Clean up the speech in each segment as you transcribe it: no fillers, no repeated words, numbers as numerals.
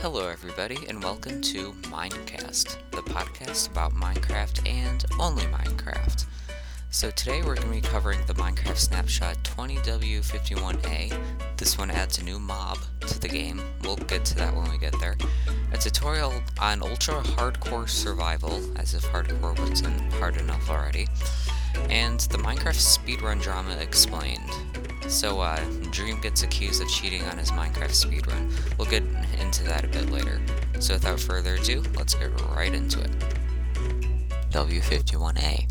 Hello everybody and welcome to Minecast, the podcast about Minecraft and only Minecraft. So today we're going to be covering the Minecraft snapshot 20w51a. This one adds a new mob to the game. We'll get to that when we get there. A tutorial on Ultra Hardcore survival, as if hardcore wasn't hard enough already. And the Minecraft speedrun drama explained. So, Dream gets accused of cheating on his Minecraft speedrun. We'll get into that a bit later. So without further ado, let's get right into it. W51A.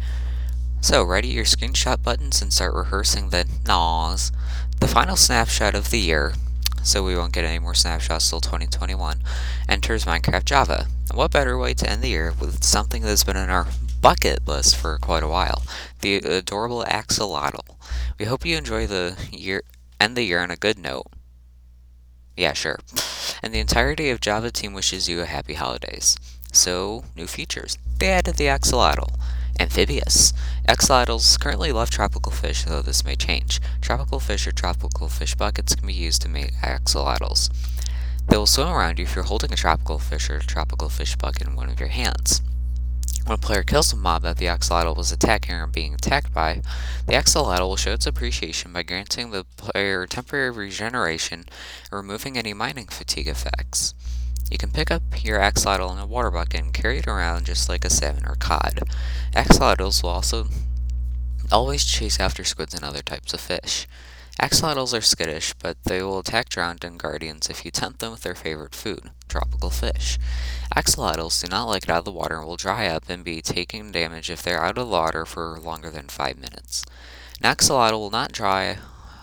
So, ready your screenshot buttons and start rehearsing the naws. The final snapshot of the year, so we won't get any more snapshots till 2021, enters Minecraft Java. What better way to end the year with something that's been in our bucket list for quite a while, the adorable axolotl. We hope you enjoy the year, end the year on a good note. Yeah, sure. And the entirety of Java team wishes you a happy holidays. So, new features. They added the axolotl. Amphibious. Axolotls currently love tropical fish, though this may change. Tropical fish or tropical fish buckets can be used to mate axolotls. They will swim around you if you're holding a tropical fish or a tropical fish bucket in one of your hands. When a player kills a mob that the axolotl was attacking or being attacked by, the axolotl will show its appreciation by granting the player temporary regeneration and removing any mining fatigue effects. You can pick up your axolotl in a water bucket and carry it around just like a salmon or cod. Axolotls will also always chase after squids and other types of fish. Axolotls are skittish, but they will attack drowned and guardians if you tempt them with their favorite food, tropical fish. Axolotls do not like it out of the water and will dry up and be taking damage if they're out of the water for longer than 5 minutes. An axolotl will not dry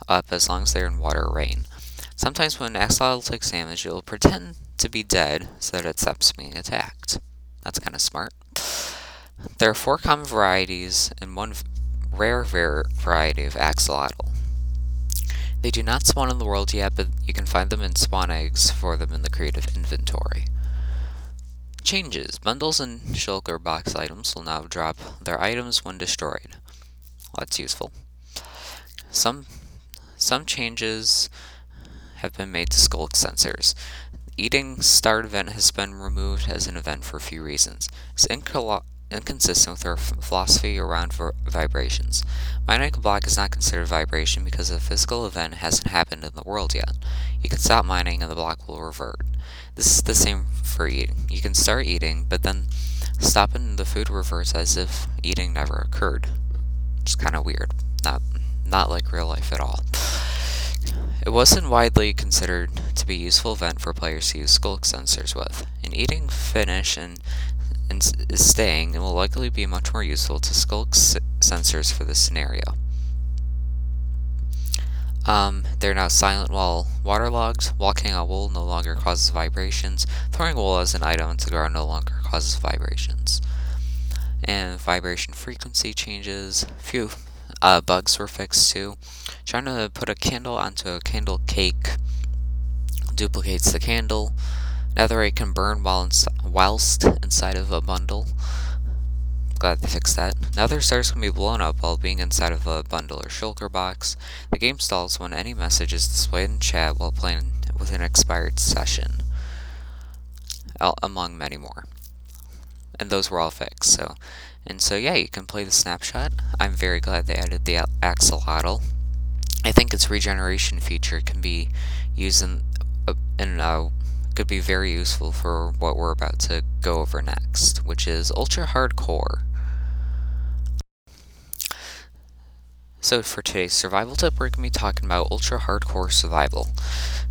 up as long as they're in water or rain. Sometimes when an axolotl takes damage, it will pretend to be dead so that it stops being attacked. That's kind of smart. There are 4 common varieties and 1 rare variety of axolotl. They do not spawn in the world yet, but you can find them in spawn eggs for them in the creative inventory. Changes. Bundles and shulker or box items will now drop their items when destroyed. Well, that's useful. Some changes have been made to skulk sensors. Eating start event has been removed as an event for a few reasons. It's inconsistent with our philosophy around vibrations. Mining a block is not considered a vibration because the physical event hasn't happened in the world yet. You can stop mining and the block will revert. This is the same for eating. You can start eating, but then stop and the food reverts as if eating never occurred. Which is kind of weird. Not like real life at all. It wasn't widely considered to be a useful event for players to use skulk sensors with. An eating finish and is staying and will likely be much more useful to skulk sensors for this scenario. They're now silent while waterlogged. Walking on wool no longer causes vibrations. Throwing wool as an item into the ground no longer causes vibrations. And vibration frequency changes. Few bugs were fixed too. Trying to put a candle onto a candle cake duplicates the candle. Netherite can burn whilst inside of a bundle. Glad they fixed that. Nether stars can be blown up while being inside of a bundle or shulker box. The game stalls when any message is displayed in chat while playing with an expired session, among many more. And those were all fixed. So yeah, you can play the snapshot. I'm very glad they added the axolotl. I think its regeneration feature can be used could be very useful for what we're about to go over next, which is Ultra Hardcore. So for today's survival tip, we're going to be talking about Ultra Hardcore survival.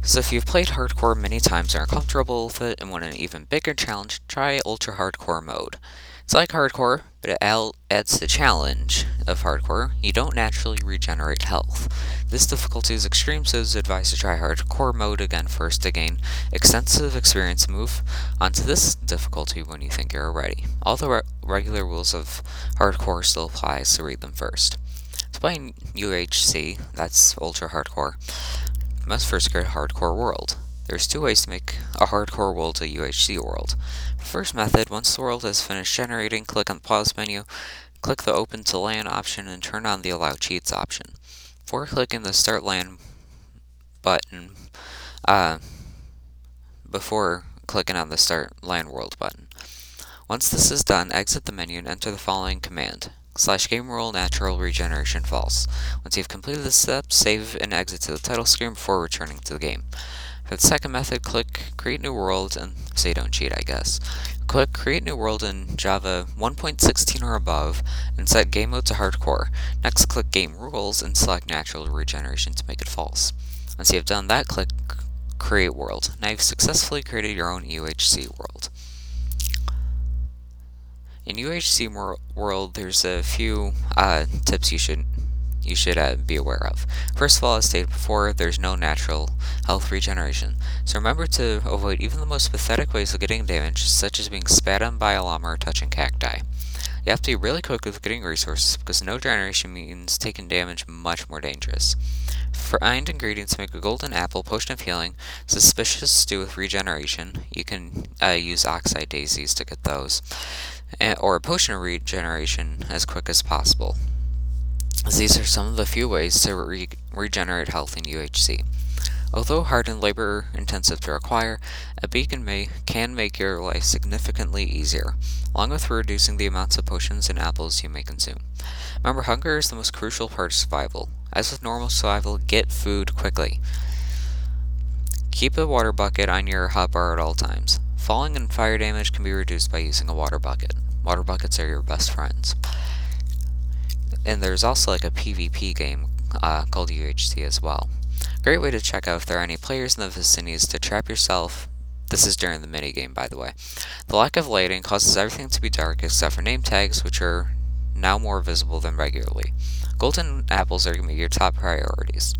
So if you've played hardcore many times and are comfortable with it and want an even bigger challenge, try Ultra Hardcore mode. It's like hardcore, but it adds to the challenge of hardcore. You don't naturally regenerate health. This difficulty is extreme, so it's advised to try hardcore mode again first to gain extensive experience. Move onto this difficulty when you think you're ready. All the regular rules of hardcore still apply, so read them first. To play in UHC, that's Ultra Hardcore, you must first create a hardcore world. There's 2 ways to make a hardcore world a UHC world. First method, once the world has finished generating, click on the pause menu, click the open to land option, and turn on the allow cheats option. Before clicking the start land button, before clicking on the Start LAN World button. Once this is done, exit the menu and enter the following command: /game rule natural regeneration false. Once you've completed this step, save and exit to the title screen before returning to the game. For the second method, click create new world and say don't cheat, I guess. Click create new world in Java 1.16 or above and set game mode to hardcore. Next, click game rules and select natural regeneration to make it false. Once you have done that, click create world. Now you've successfully created your own UHC world. In UHC world, there's a few tips you should be aware of. First of all, as stated before, there's no natural health regeneration, so remember to avoid even the most pathetic ways of getting damage, such as being spat on by a llama or touching cacti. You have to be really quick with getting resources, because no generation means taking damage much more dangerous. Find ingredients to make a golden apple, potion of healing, suspicious stew with regeneration. You can use oxide daisies to get those, or a potion of regeneration as quick as possible. These are some of the few ways to regenerate health in UHC. Although hard and labor intensive to acquire, a beacon can make your life significantly easier, along with reducing the amounts of potions and apples you may consume. Remember, hunger is the most crucial part of survival. As with normal survival, get food quickly. Keep a water bucket on your hotbar at all times. Falling and fire damage can be reduced by using a water bucket. Water buckets are your best friends. And there's also like a PvP game called UHC as well. Great way to check out if there are any players in the vicinity is to trap yourself. This is during the minigame, by the way. The lack of lighting causes everything to be dark except for name tags, which are now more visible than regularly. Golden apples are going to be your top priorities.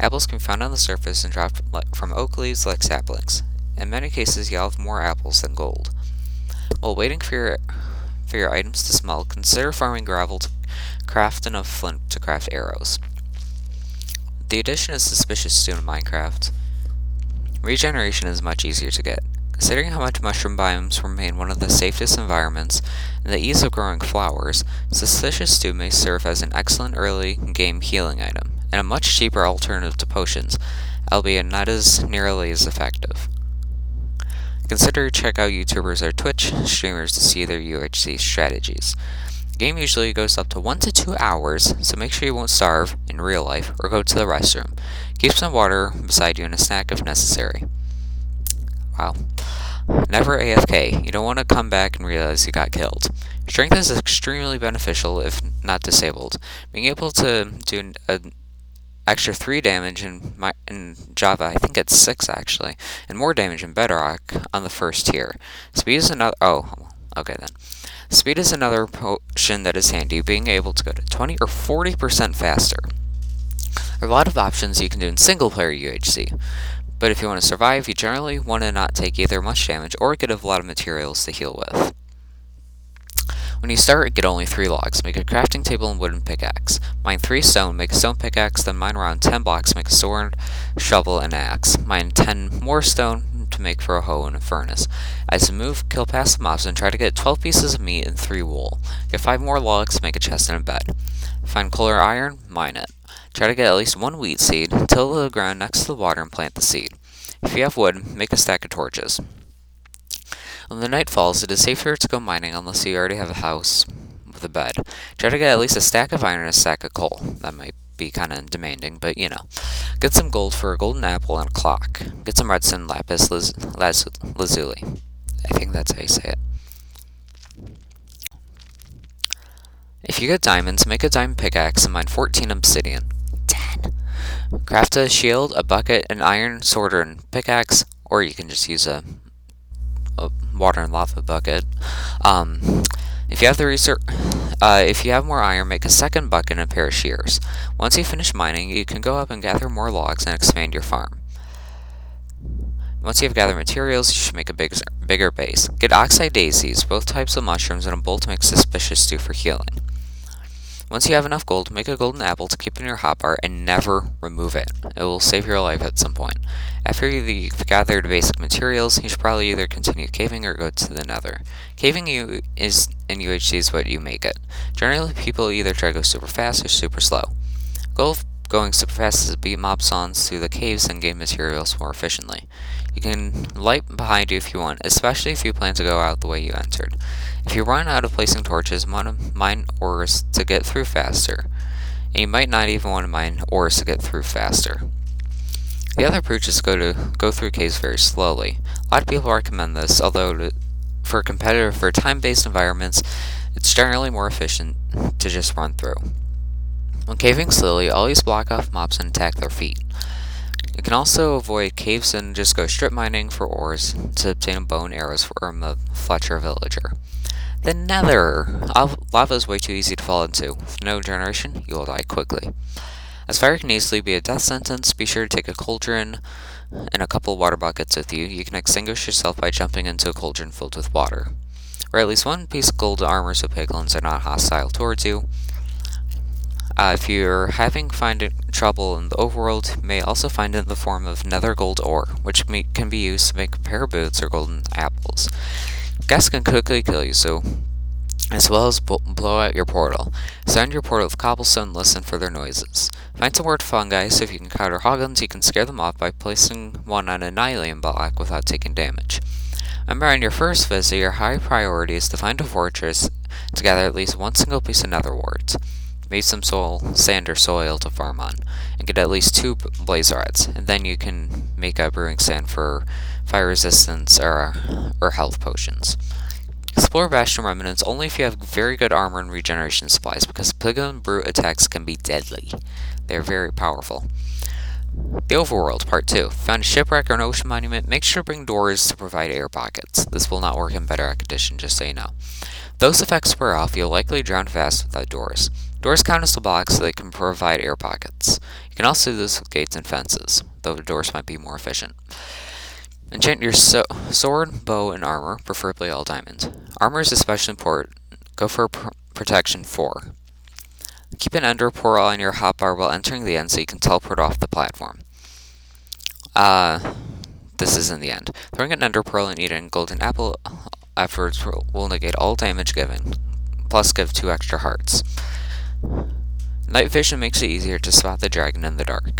Apples can be found on the surface and dropped from oak leaves like saplings. In many cases, you'll have more apples than gold. While waiting for your items to smelt, consider farming gravel to craft enough flint to craft arrows. The addition is suspicious to in Minecraft. Regeneration is much easier to get. Considering how much mushroom biomes remain one of the safest environments and the ease of growing flowers, suspicious stew may serve as an excellent early game healing item, and a much cheaper alternative to potions, albeit not as nearly as effective. Consider check out YouTubers or Twitch streamers to see their UHC strategies. The game usually goes up to 1 to 2 hours, so make sure you won't starve in real life or go to the restroom. Keep some water beside you and a snack if necessary. Wow. Never AFK. You don't want to come back and realize you got killed. Strength is extremely beneficial if not disabled. Being able to do an extra 3 damage in Java, I think it's 6 actually, and more damage in Bedrock on the first tier. Speed is another. Speed is another potion that is handy, being able to go to 20 or 40% faster. There are a lot of options you can do in single player UHC. But if you want to survive, you generally want to not take either much damage or get a lot of materials to heal with. When you start, get only 3 logs, make a crafting table and wooden pickaxe. Mine 3 stone, make a stone pickaxe, then mine around 10 blocks, make a sword, shovel, and axe. Mine 10 more stone to make for a hoe and a furnace. As you move, kill past the mobs and try to get 12 pieces of meat and 3 wool. Get 5 more logs, make a chest and a bed. Find coal or iron, mine it. Try to get at least 1 wheat seed, till the ground next to the water and plant the seed. If you have wood, make a stack of torches. When the night falls, it is safer to go mining unless you already have a house with a bed. Try to get at least a stack of iron and a stack of coal. That might be kind of demanding, but you know. Get some gold for a golden apple and a clock. Get some redstone lapis lazuli. I think that's how you say it. If you get diamonds, make a diamond pickaxe and mine 14 obsidian. 10. Craft a shield, a bucket, an iron sword, and pickaxe, or you can just use a water and lava bucket. If you have the resource, if you have more iron, make a second bucket and a pair of shears. Once you finish mining, you can go up and gather more logs and expand your farm. Once you have gathered materials, you should make a bigger base. Get oxide daisies, both types of mushrooms, and a bowl to make suspicious stew for healing. Once you have enough gold, make a golden apple to keep in your hotbar and never remove it. It will save your life at some point. After you've gathered basic materials, you should probably either continue caving or go to the nether. Caving in UHC is what you make it. Generally, people either try to go super fast or super slow. Goal going super fast to beat mob sons through the caves and gain materials more efficiently. You can light behind you if you want, especially if you plan to go out the way you entered. If you run out of placing torches, mine ores to get through faster. And you might not even want to mine ores to get through faster. The other approach is go through caves very slowly. A lot of people recommend this, although for competitive, for time-based environments, it's generally more efficient to just run through. When caving slowly, always block off mobs and attack their feet. You can also avoid caves and just go strip mining for ores to obtain bone arrows from a Fletcher villager. The Nether! Lava is way too easy to fall into. With no generation, you will die quickly. As fire can easily be a death sentence, be sure to take a cauldron and a couple water buckets with you. You can extinguish yourself by jumping into a cauldron filled with water. Wear at least one piece of gold armor so piglins are not hostile towards you. If you're finding trouble in the overworld, you may also find it in the form of nether gold ore, which can be used to make pear boots or golden apples. Gas can quickly kill you, as well as blow out your portal. Surround your portal with cobblestone and listen for their noises. Find some weird fungi, so if you encounter hoglins, you can scare them off by placing one on an alien block without taking damage. Remember, on your first visit, your high priority is to find a fortress to gather at least one single piece of nether wards. Make some sand or soil to farm on, and get at least 2 blazerets, and then you can make a brewing stand for fire resistance or health potions. Explore Bastion Remnants only if you have very good armor and regeneration supplies, because piglin brute attacks can be deadly. They are very powerful. The Overworld, Part 2. Found a shipwreck or an ocean monument, make sure to bring doors to provide air pockets. This will not work in Bedrock Edition, just so you know. If those effects wear off, you'll likely drown fast without doors. Doors count as the blocks, so they can provide air pockets. You can also do this with gates and fences, though the doors might be more efficient. Enchant your sword, bow, and armor, preferably all diamonds. Armor is especially important. Go for protection 4. Keep an ender portal on your hotbar while entering the end so you can teleport off the platform. This is in the end. Throwing an ender pearl and eating a golden apple afterwards will negate all damage given, plus give 2 extra hearts. Night vision makes it easier to spot the dragon in the dark.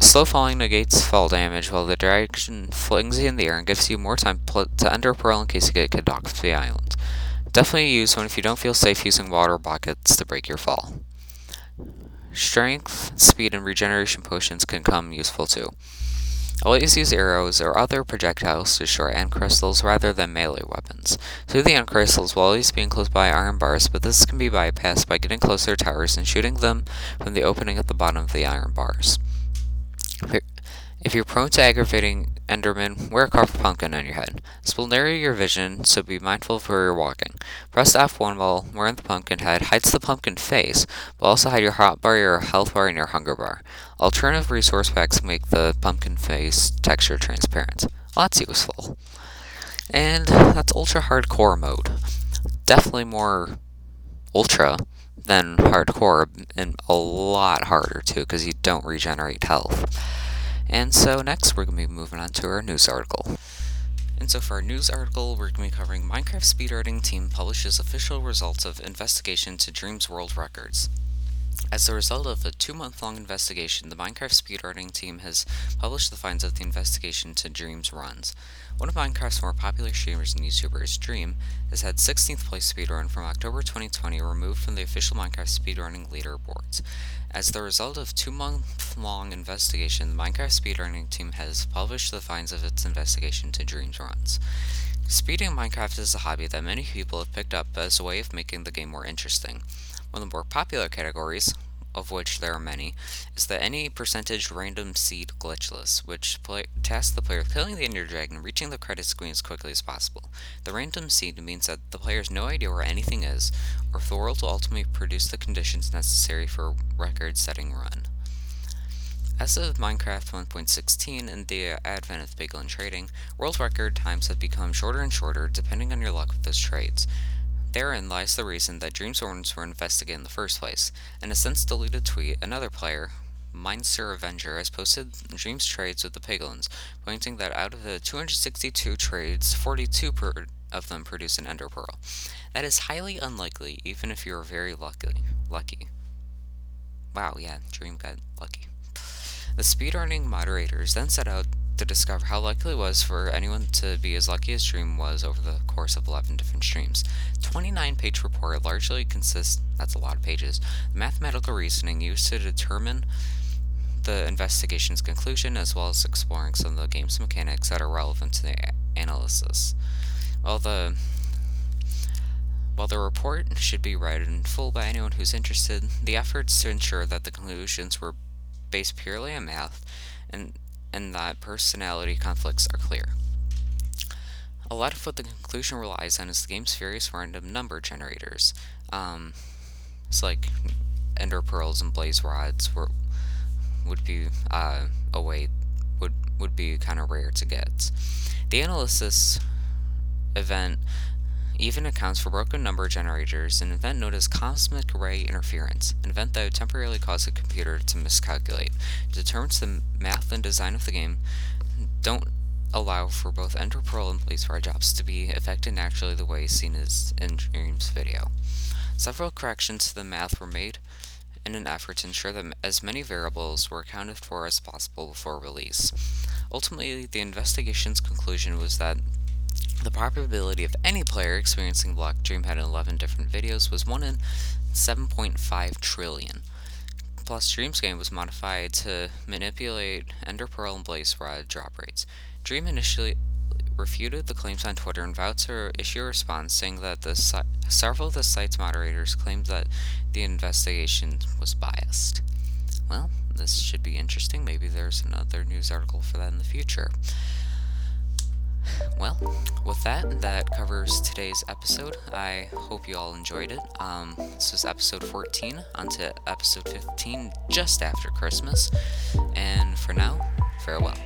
Slow falling negates fall damage, while the dragon flings you in the air and gives you more time to enter a pearl in case you get kicked off the island. Definitely use one if you don't feel safe using water buckets to break your fall. Strength, speed, and regeneration potions can come useful too. Always use arrows or other projectiles to destroy end crystals rather than melee weapons. Through the end crystals will always be enclosed by iron bars, but this can be bypassed by getting closer to towers and shooting them from the opening at the bottom of the iron bars. If you're prone to aggravating endermen, wear a carved pumpkin on your head. This will narrow your vision, so be mindful of where you're walking. Press F1 while wearing the pumpkin head hides the pumpkin face, but also hide your hot bar, your health bar, and your hunger bar. Alternative resource packs make the pumpkin face texture transparent. Well, that's useful. And that's Ultra Hardcore mode. Definitely more ultra than hardcore, and a lot harder too, because you don't regenerate health. And so next we're going to be moving on to our news article. And so for our news article, we're going to be covering Minecraft speedrunning team publishes official results of investigation to Dream's world records. As the result of a 2-month-long investigation, the Minecraft speedrunning team has published the finds of the investigation to Dream's runs. One of Minecraft's more popular streamers and YouTubers, Dream, has had 16th place speedrun from October 2020 removed from the official Minecraft speedrunning leaderboards. As the result of a 2-month-long investigation, the Minecraft speedrunning team has published the finds of its investigation to Dream's runs. Speeding Minecraft is a hobby that many people have picked up as a way of making the game more interesting. One of the more popular categories, of which there are many, is the any percentage random seed glitch list, which tasks the player with killing the Ender Dragon and reaching the credit screen as quickly as possible. The random seed means that the player has no idea where anything is, or if the world will ultimately produce the conditions necessary for a record-setting run. As of Minecraft 1.16 and the advent of piglin trading, world record times have become shorter and shorter depending on your luck with those trades. Therein lies the reason that Dream's runs were investigated in the first place. In a since-deleted tweet, another player, Minester Avenger, has posted Dream's trades with the piglins, pointing that out of the 262 trades, 42 of them produce an ender pearl. That is highly unlikely, even if you are very lucky. Wow, yeah, Dream got lucky. The speedrunning moderators then set out to discover how likely it was for anyone to be as lucky as Dream was over the course of 11 different streams. 29-page report largely consists, that's a lot of pages, the mathematical reasoning used to determine the investigation's conclusion, as well as exploring some of the game's mechanics that are relevant to the analysis. While the report should be read in full by anyone who's interested, the efforts to ensure that the conclusions were based purely on math and that personality conflicts are clear. A lot of what the conclusion relies on is the game's various random number generators. It's like ender pearls and blaze rods would be kind of rare to get. The analysis event even accounts for broken number generators, an event known as cosmic ray interference, an event that would temporarily cause a computer to miscalculate. It determines the math and design of the game don't allow for both ender pearl and blaze rod jobs to be affected naturally the way seen as in Dream's video. Several corrections to the math were made in an effort to ensure that as many variables were accounted for as possible before release. Ultimately, the investigation's conclusion was that the probability of any player experiencing luck Dream had in 11 different videos was 1 in 7.5 trillion. Plus, Dream's game was modified to manipulate ender pearl and blaze rod drop rates. Dream initially refuted the claims on Twitter and vowed to issue a response, saying that several of the site's moderators claimed that the investigation was biased. Well, this should be interesting. Maybe there's another news article for that in the future. Well, with that covers today's episode. I hope you all enjoyed it. This was episode 14, onto episode 15 just after Christmas. And for now, farewell.